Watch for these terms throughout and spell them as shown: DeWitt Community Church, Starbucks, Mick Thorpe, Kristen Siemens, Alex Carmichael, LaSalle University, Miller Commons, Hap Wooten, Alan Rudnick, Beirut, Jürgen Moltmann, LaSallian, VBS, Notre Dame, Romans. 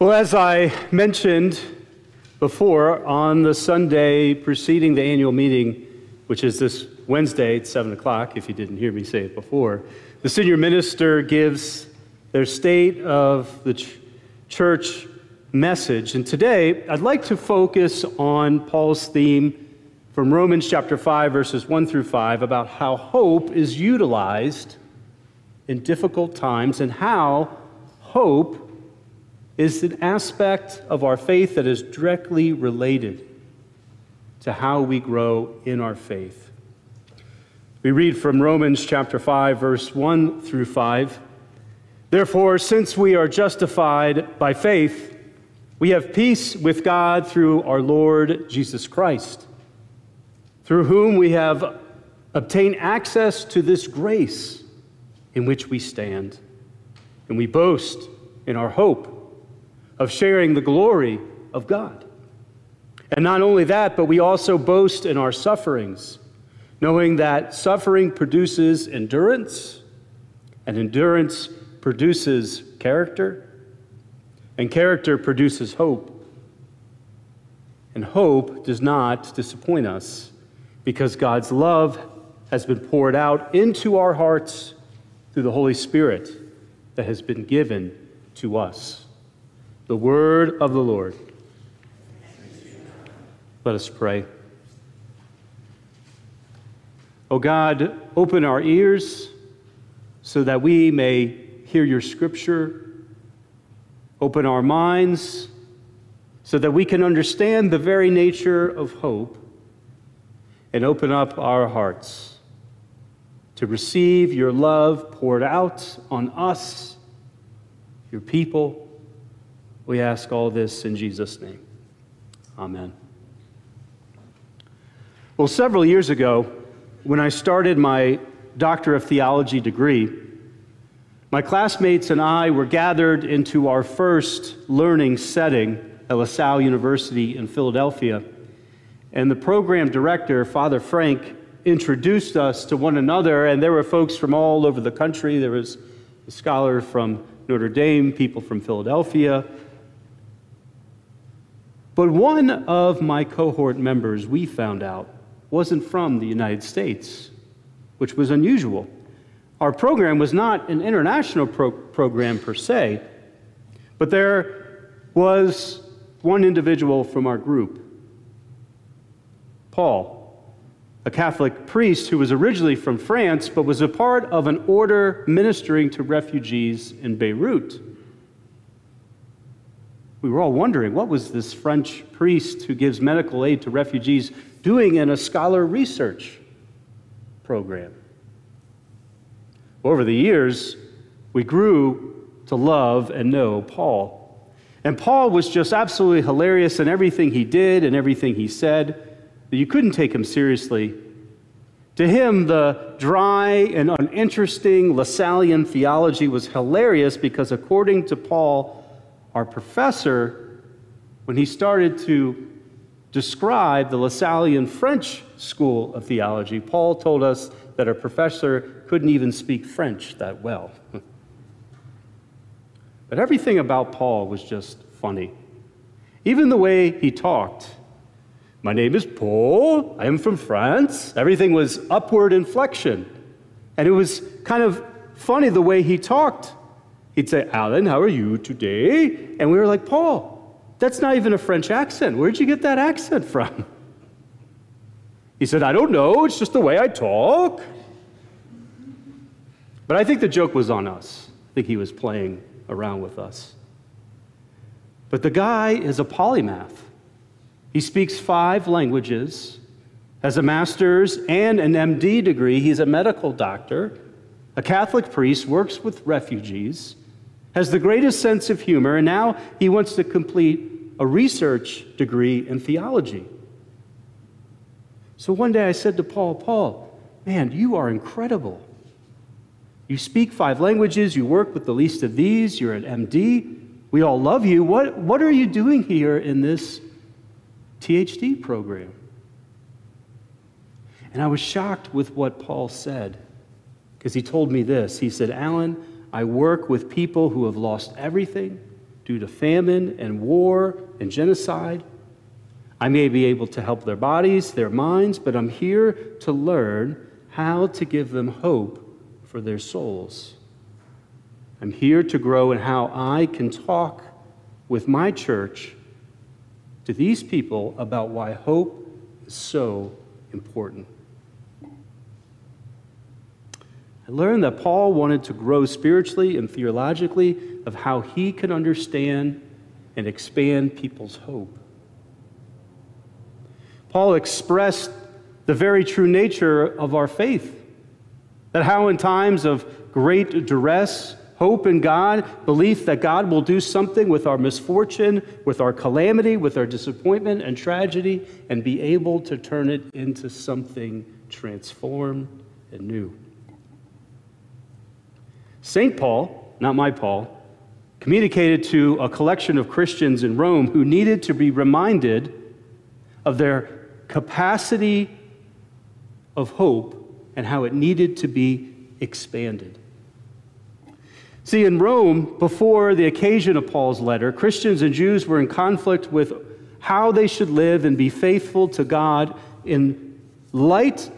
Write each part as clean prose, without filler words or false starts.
Well, as I mentioned before, on the Sunday preceding the annual meeting, which is this Wednesday at 7 o'clock, if you didn't hear me say it before, the senior minister gives their state of the church message. And today, I'd like to focus on Paul's theme from Romans chapter 5, verses 1 through 5, about how hope is utilized in difficult times and how hope is an aspect of our faith that is directly related to how we grow in our faith. We read from Romans chapter 5, verse 1 through 5. Therefore, since we are justified by faith, we have peace with God through our Lord Jesus Christ, through whom we have obtained access to this grace in which we stand, and we boast in our hope of sharing the glory of God. And not only that, but we also boast in our sufferings, knowing that suffering produces endurance, and endurance produces character, and character produces hope. And hope does not disappoint us, because God's love has been poured out into our hearts through the Holy Spirit that has been given to us. The word of the Lord. Let us pray. O God, open our ears so that we may hear your scripture. Open our minds so that we can understand the very nature of hope, and open up our hearts to receive your love poured out on us, your people. We ask all this in Jesus' name. Amen. Well, several years ago, when I started my Doctor of Theology degree, my classmates and I were gathered into our first learning setting at LaSalle University in Philadelphia, and the program director, Father Frank, introduced us to one another, and there were folks from all over the country. There was a scholar from Notre Dame, people from Philadelphia. But one of my cohort members, we found out, wasn't from the United States, which was unusual. Our program was not an international program per se, but there was one individual from our group, Paul, a Catholic priest who was originally from France but was a part of an order ministering to refugees in Beirut. We were all wondering, what was this French priest who gives medical aid to refugees doing in a scholar research program? Over the years, we grew to love and know Paul. And Paul was just absolutely hilarious in everything he did and everything he said, that you couldn't take him seriously. To him, the dry and uninteresting LaSallian theology was hilarious because, according to Paul, our professor, when he started to describe the LaSallian French school of theology, Paul told us that our professor couldn't even speak French that well. But everything about Paul was just funny. Even the way he talked. My name is Paul, I am from France. Everything was upward inflection. And it was kind of funny the way he talked. He'd say, Alan, how are you today? And we were like, Paul, that's not even a French accent. Where'd you get that accent from? He said, I don't know. It's just the way I talk. But I think the joke was on us. I think he was playing around with us. But the guy is a polymath. He speaks 5 languages, has a master's and an MD degree. He's a medical doctor, a Catholic priest, works with refugees, has the greatest sense of humor, and now he wants to complete a research degree in theology. So one day I said to Paul, Paul, man, you are incredible. You speak 5 languages, you work with the least of these, you're an MD, we all love you. What are you doing here in this PhD program? And I was shocked with what Paul said, because he told me this. He said, Alan, I work with people who have lost everything due to famine and war and genocide. I may be able to help their bodies, their minds, but I'm here to learn how to give them hope for their souls. I'm here to grow in how I can talk with my church to these people about why hope is so important. I learned that Paul wanted to grow spiritually and theologically of how he could understand and expand people's hope. Paul expressed the very true nature of our faith, that how in times of great duress, hope in God, belief that God will do something with our misfortune, with our calamity, with our disappointment and tragedy, and be able to turn it into something transformed and new. St. Paul, not my Paul, communicated to a collection of Christians in Rome who needed to be reminded of their capacity of hope and how it needed to be expanded. See, in Rome, before the occasion of Paul's letter, Christians and Jews were in conflict with how they should live and be faithful to God in light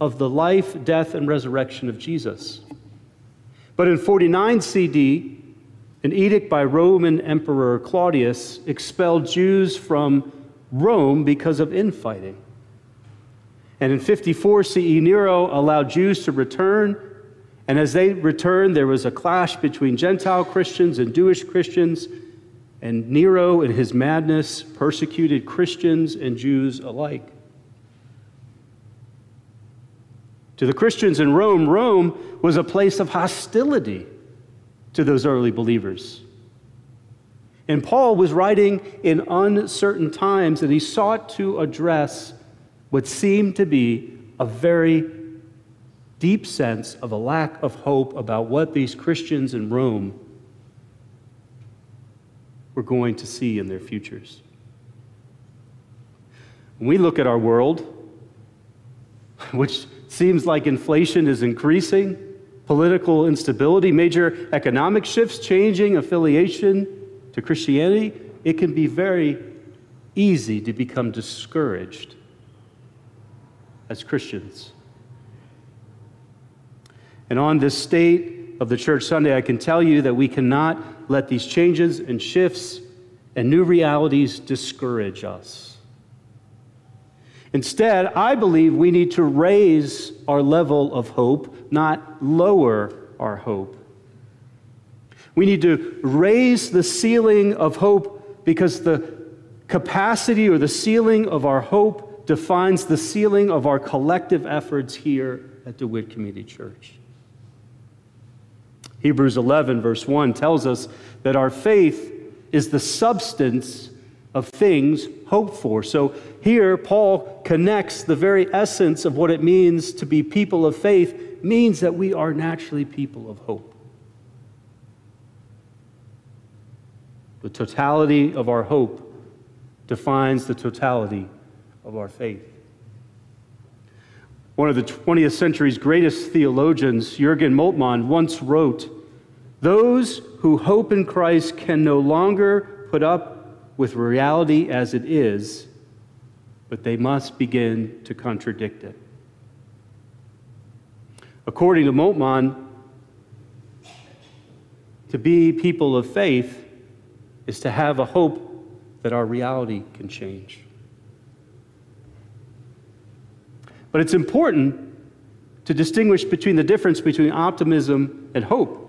of the life, death, and resurrection of Jesus. But in 49 CD, an edict by Roman Emperor Claudius expelled Jews from Rome because of infighting. And in 54 CE, Nero allowed Jews to return, and as they returned, there was a clash between Gentile Christians and Jewish Christians, and Nero, in his madness, persecuted Christians and Jews alike. To the Christians in Rome, Rome was a place of hostility to those early believers. And Paul was writing in uncertain times, and he sought to address what seemed to be a very deep sense of a lack of hope about what these Christians in Rome were going to see in their futures. When we look at our world, which seems like inflation is increasing, political instability, major economic shifts, changing affiliation to Christianity, it can be very easy to become discouraged as Christians. And on this State of the Church Sunday, I can tell you that we cannot let these changes and shifts and new realities discourage us. Instead, I believe we need to raise our level of hope, not lower our hope. We need to raise the ceiling of hope because the capacity or the ceiling of our hope defines the ceiling of our collective efforts here at DeWitt Community Church. Hebrews 11, verse 1 tells us that our faith is the substance of things hoped for. So here, Paul connects the very essence of what it means to be people of faith, means that we are naturally people of hope. The totality of our hope defines the totality of our faith. One of the 20th century's greatest theologians, Jürgen Moltmann, once wrote, "Those who hope in Christ can no longer put up with reality as it is, but they must begin to contradict it." According to Moltmann, to be people of faith is to have a hope that our reality can change. But it's important to distinguish between the difference between optimism and hope.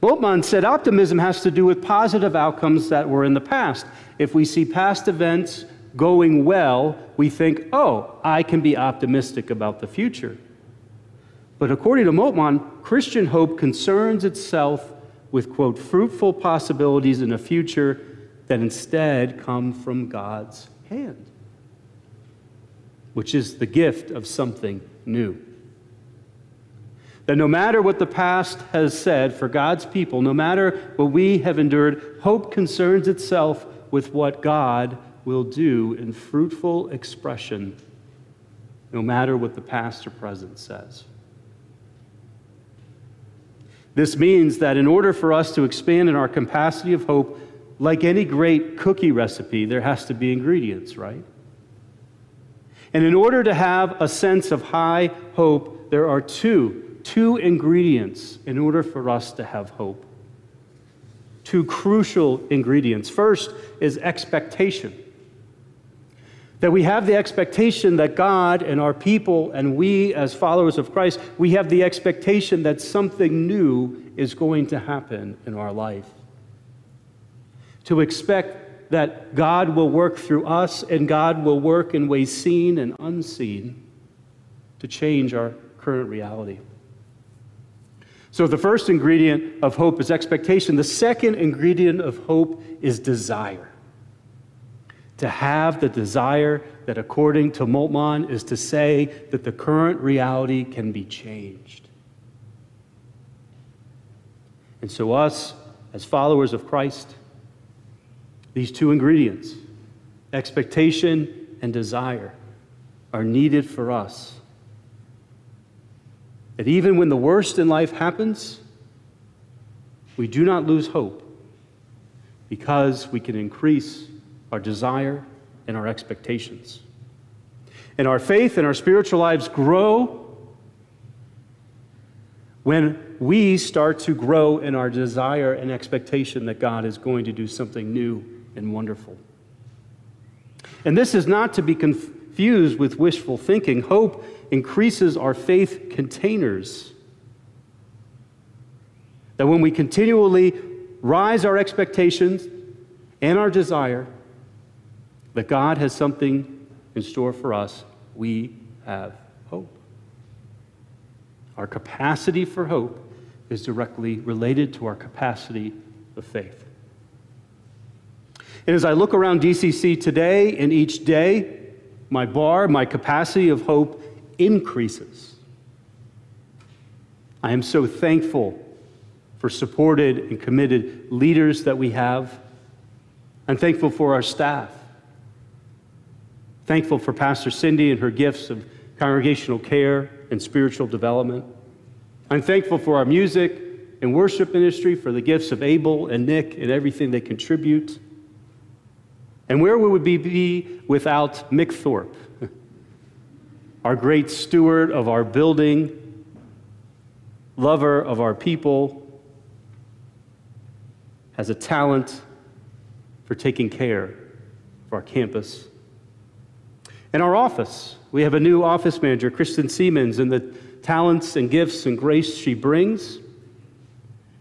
Moltmann said optimism has to do with positive outcomes that were in the past. If we see past events going well, we think, oh, I can be optimistic about the future. But according to Moltmann, Christian hope concerns itself with, quote, fruitful possibilities in a future that instead come from God's hand, which is the gift of something new. That no matter what the past has said for God's people, no matter what we have endured, hope concerns itself with what God will do in fruitful expression, no matter what the past or present says. This means that in order for us to expand in our capacity of hope, like any great cookie recipe, there has to be ingredients, right? And in order to have a sense of high hope, there are two ingredients in order for us to have hope. Two crucial ingredients. First is expectation. That we have the expectation that God and our people and we as followers of Christ, we have the expectation that something new is going to happen in our life. To expect that God will work through us and God will work in ways seen and unseen to change our current reality. So the first ingredient of hope is expectation. The second ingredient of hope is desire. To have the desire that, according to Moltmann, is to say that the current reality can be changed. And so us, as followers of Christ, these two ingredients, expectation and desire, are needed for us. That even when the worst in life happens, we do not lose hope because we can increase our desire and our expectations. And our faith and our spiritual lives grow when we start to grow in our desire and expectation that God is going to do something new and wonderful. And this is not to be confused with wishful thinking. Hope increases our faith containers. That when we continually rise our expectations and our desire that God has something in store for us, we have hope. Our capacity for hope is directly related to our capacity of faith. And as I look around DCC today and each day, my capacity of hope increases. I am so thankful for supported and committed leaders that we have. I'm thankful for our staff. Thankful for Pastor Cindy and her gifts of congregational care and spiritual development. I'm thankful for our music and worship ministry, for the gifts of Abel and Nick and everything they contribute. And where would we be without Mick Thorpe, our great steward of our building, lover of our people, has a talent for taking care of our campus. In our office, we have a new office manager, Kristen Siemens, and the talents and gifts and grace she brings.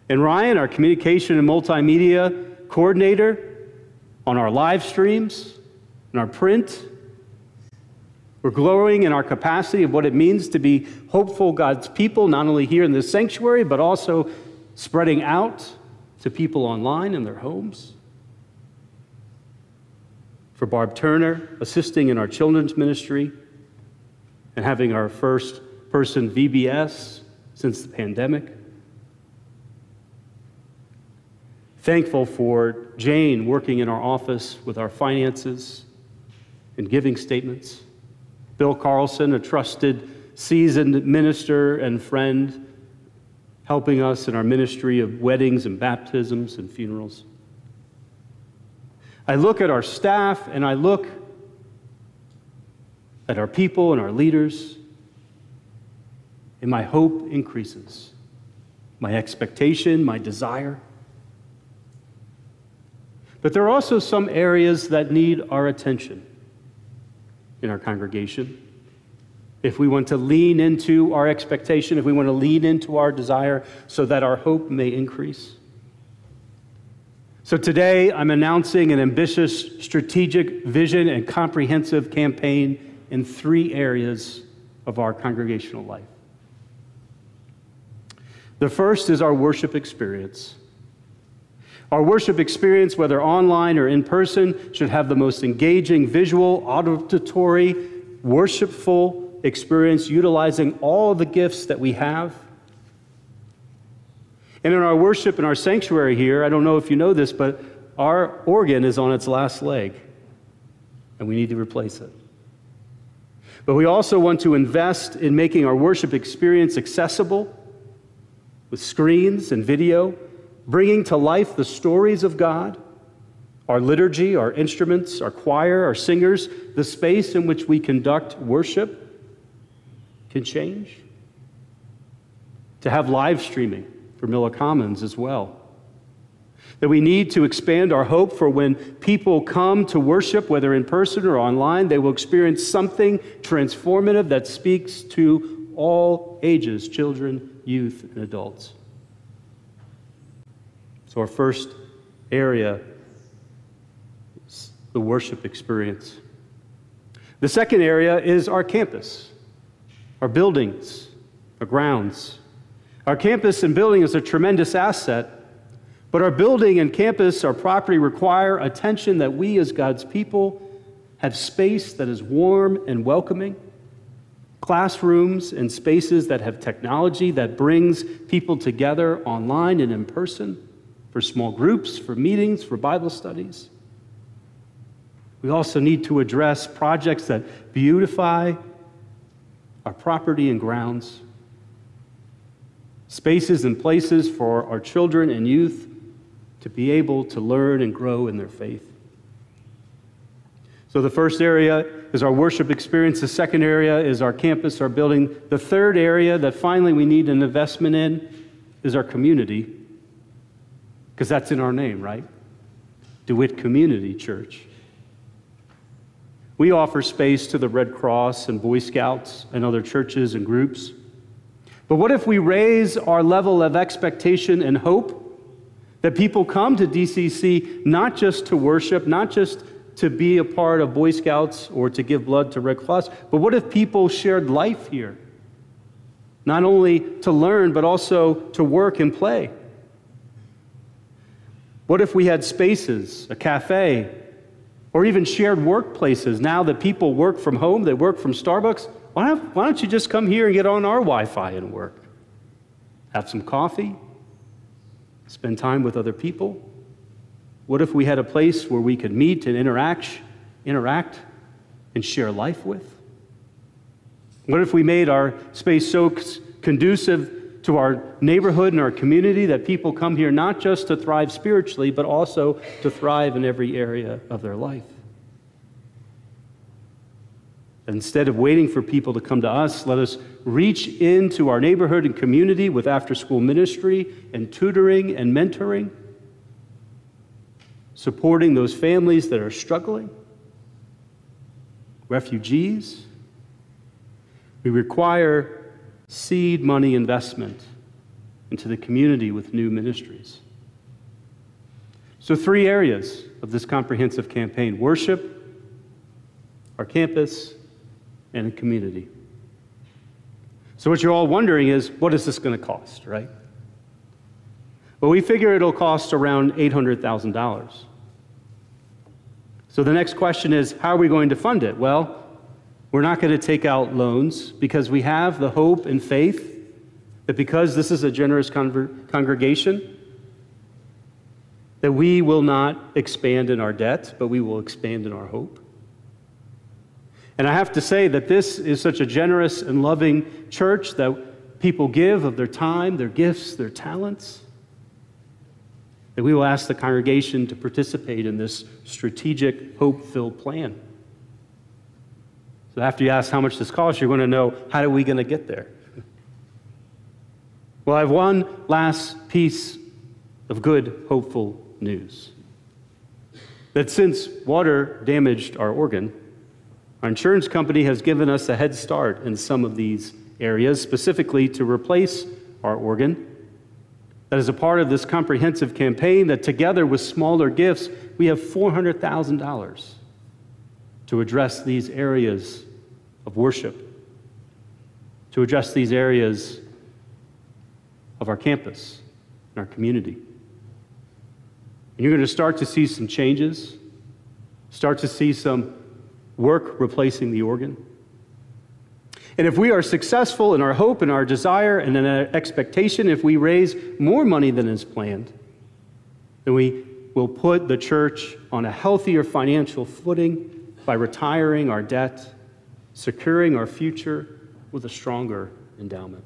And Ryan, our communication and multimedia coordinator, on our live streams and our print. We're glowing in our capacity of what it means to be hopeful God's people, not only here in this sanctuary, but also spreading out to people online in their homes. For Barb Turner, assisting in our children's ministry and having our first person VBS since the pandemic. Thankful for Jane working in our office with our finances and giving statements. Bill Carlson, a trusted, seasoned minister and friend, helping us in our ministry of weddings and baptisms and funerals. I look at our staff and I look at our people and our leaders, and my hope increases, my expectation, my desire. But there are also some areas that need our attention in our congregation. If we want to lean into our expectation, if we want to lean into our desire so that our hope may increase. So today, I'm announcing an ambitious strategic vision and comprehensive campaign in three areas of our congregational life. The first is our worship experience. Our worship experience, whether online or in person, should have the most engaging visual, auditory, worshipful experience, utilizing all the gifts that we have. And in our worship in our sanctuary here, I don't know if you know this, but our organ is on its last leg, and we need to replace it. But we also want to invest in making our worship experience accessible with screens and video, bringing to life the stories of God, our liturgy, our instruments, our choir, our singers, the space in which we conduct worship can change. To have live streaming for Miller Commons as well. That we need to expand our hope for when people come to worship, whether in person or online, they will experience something transformative that speaks to all ages, children, youth, and adults. So our first area is the worship experience. The second area is our campus, our buildings, our grounds. Our campus and building is a tremendous asset, but our building and campus, our property, require attention that we as God's people have space that is warm and welcoming, classrooms and spaces that have technology that brings people together online and in person for small groups, for meetings, for Bible studies. We also need to address projects that beautify our property and grounds, spaces and places for our children and youth to be able to learn and grow in their faith. So the first area is our worship experience. The second area is our campus, our building. The third area that finally we need an investment in is our community, because that's in our name, right? DeWitt Community Church. We offer space to the Red Cross and Boy Scouts and other churches and groups. But what if we raise our level of expectation and hope that people come to DCC not just to worship, not just to be a part of Boy Scouts or to give blood to Red Cross, but what if people shared life here? Not only to learn, but also to work and play. What if we had spaces, a cafe, or even shared workplaces? Now that people work from home, they work from Starbucks, why don't you just come here and get on our Wi-Fi and work? Have some coffee? Spend time with other people? What if we had a place where we could meet and interact and share life with? What if we made our space so conducive to our neighborhood and our community that people come here not just to thrive spiritually, but also to thrive in every area of their life? Instead of waiting for people to come to us, let us reach into our neighborhood and community with after-school ministry and tutoring and mentoring, supporting those families that are struggling, refugees. We require seed money investment into the community with new ministries. So three areas of this comprehensive campaign: worship, our campus, and a community. So what you're all wondering is, what is this going to cost, right? Well, we figure it'll cost around $800,000. So the next question is, how are we going to fund it? Well, we're not going to take out loans, because we have the hope and faith that because this is a generous congregation, that we will not expand in our debt, but we will expand in our hope. And I have to say that this is such a generous and loving church that people give of their time, their gifts, their talents, that we will ask the congregation to participate in this strategic, hope-filled plan. So after you ask how much this costs, you're going to know, how are we going to get there? Well, I have one last piece of good, hopeful news. That since water damaged our organ, our insurance company has given us a head start in some of these areas, specifically to replace our organ. That is a part of this comprehensive campaign that, together with smaller gifts, we have $400,000 to address these areas of worship, to address these areas of our campus and our community. And you're going to start to see some changes, start to see some work replacing the organ. And if we are successful in our hope and our desire and in our expectation, if we raise more money than is planned, then we will put the church on a healthier financial footing by retiring our debt, securing our future with a stronger endowment.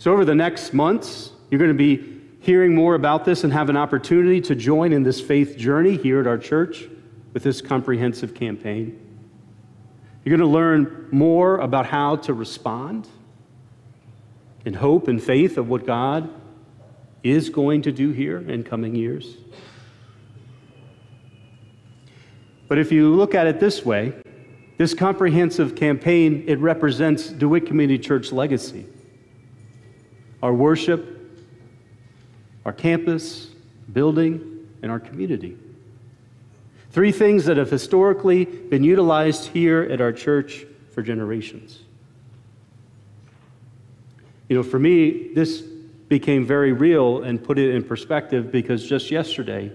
So over the next months, you're going to be hearing more about this and have an opportunity to join in this faith journey here at our church with this comprehensive campaign. You're going to learn more about how to respond in hope and faith of what God is going to do here in coming years. But if you look at it this way, this comprehensive campaign, it represents DeWitt Community Church legacy. Our worship, our campus, building, and our community. Three things that have historically been utilized here at our church for generations. You know, for me, this became very real and put it in perspective because just yesterday,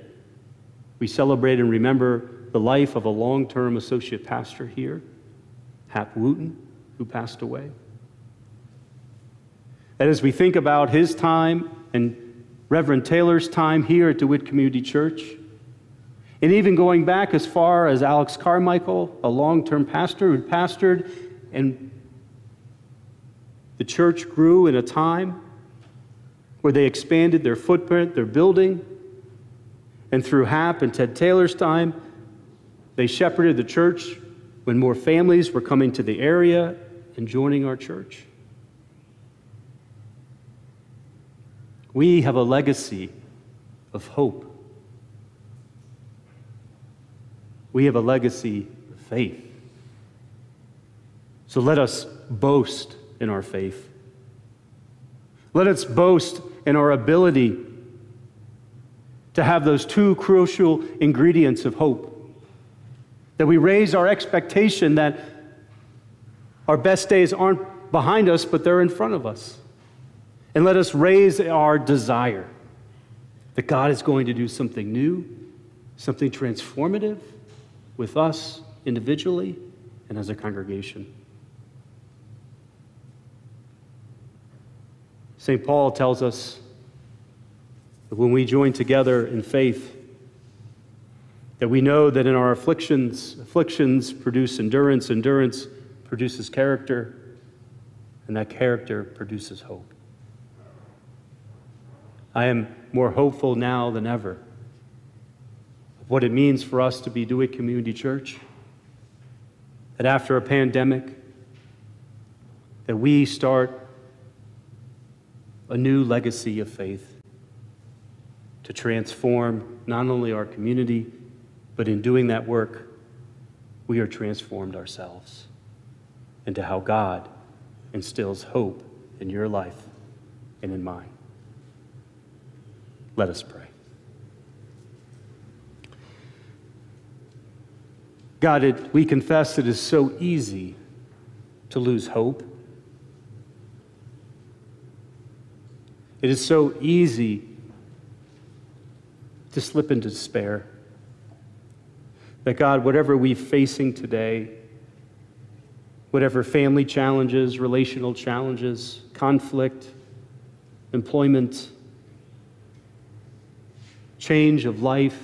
we celebrate and remember the life of a long-term associate pastor here, Hap Wooten, who passed away. And as we think about his time and Reverend Taylor's time here at DeWitt Community Church, and even going back as far as Alex Carmichael, a long-term pastor who pastored, and the church grew in a time where they expanded their footprint, their building, and through Hap and Ted Taylor's time, they shepherded the church when more families were coming to the area and joining our church. We have a legacy of hope. We have a legacy of faith. So let us boast in our faith. Let us boast in our ability to have those two crucial ingredients of hope. That we raise our expectation that our best days aren't behind us, but they're in front of us. And let us raise our desire that God is going to do something new, something transformative with us individually and as a congregation. St. Paul tells us that when we join together in faith, that we know that in our afflictions produce endurance, endurance produces character, and that character produces hope. I am more hopeful now than ever of what it means for us to be DeWitt Community Church, that after a pandemic, that we start a new legacy of faith to transform not only our community, but in doing that work, we are transformed ourselves into how God instills hope in your life and in mine. Let us pray. God, we confess it is so easy to lose hope. It is so easy to slip into despair. That God, whatever we're facing today, whatever family challenges, relational challenges, conflict, employment, change of life,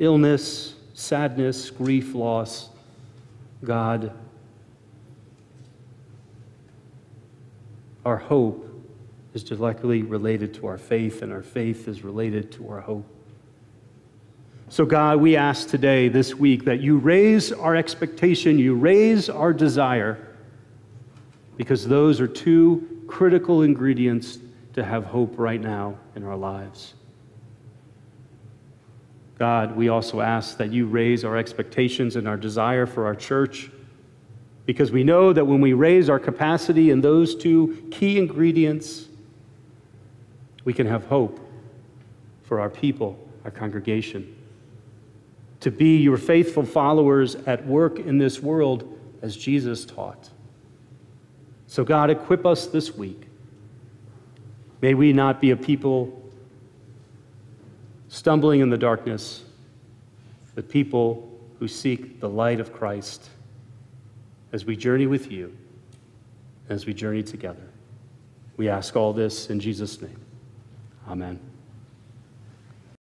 illness, sadness, grief, loss. God, our hope is directly related to our faith, and our faith is related to our hope. So God, we ask today, this week, that you raise our expectation, you raise our desire, because those are two critical ingredients to have hope right now in our lives. God, we also ask that you raise our expectations and our desire for our church, because we know that when we raise our capacity in those two key ingredients, we can have hope for our people, our congregation, to be your faithful followers at work in this world as Jesus taught. So God, equip us this week. May we not be a people stumbling in the darkness, the people who seek the light of Christ as we journey with you, as we journey together. We ask all this in Jesus' name. Amen.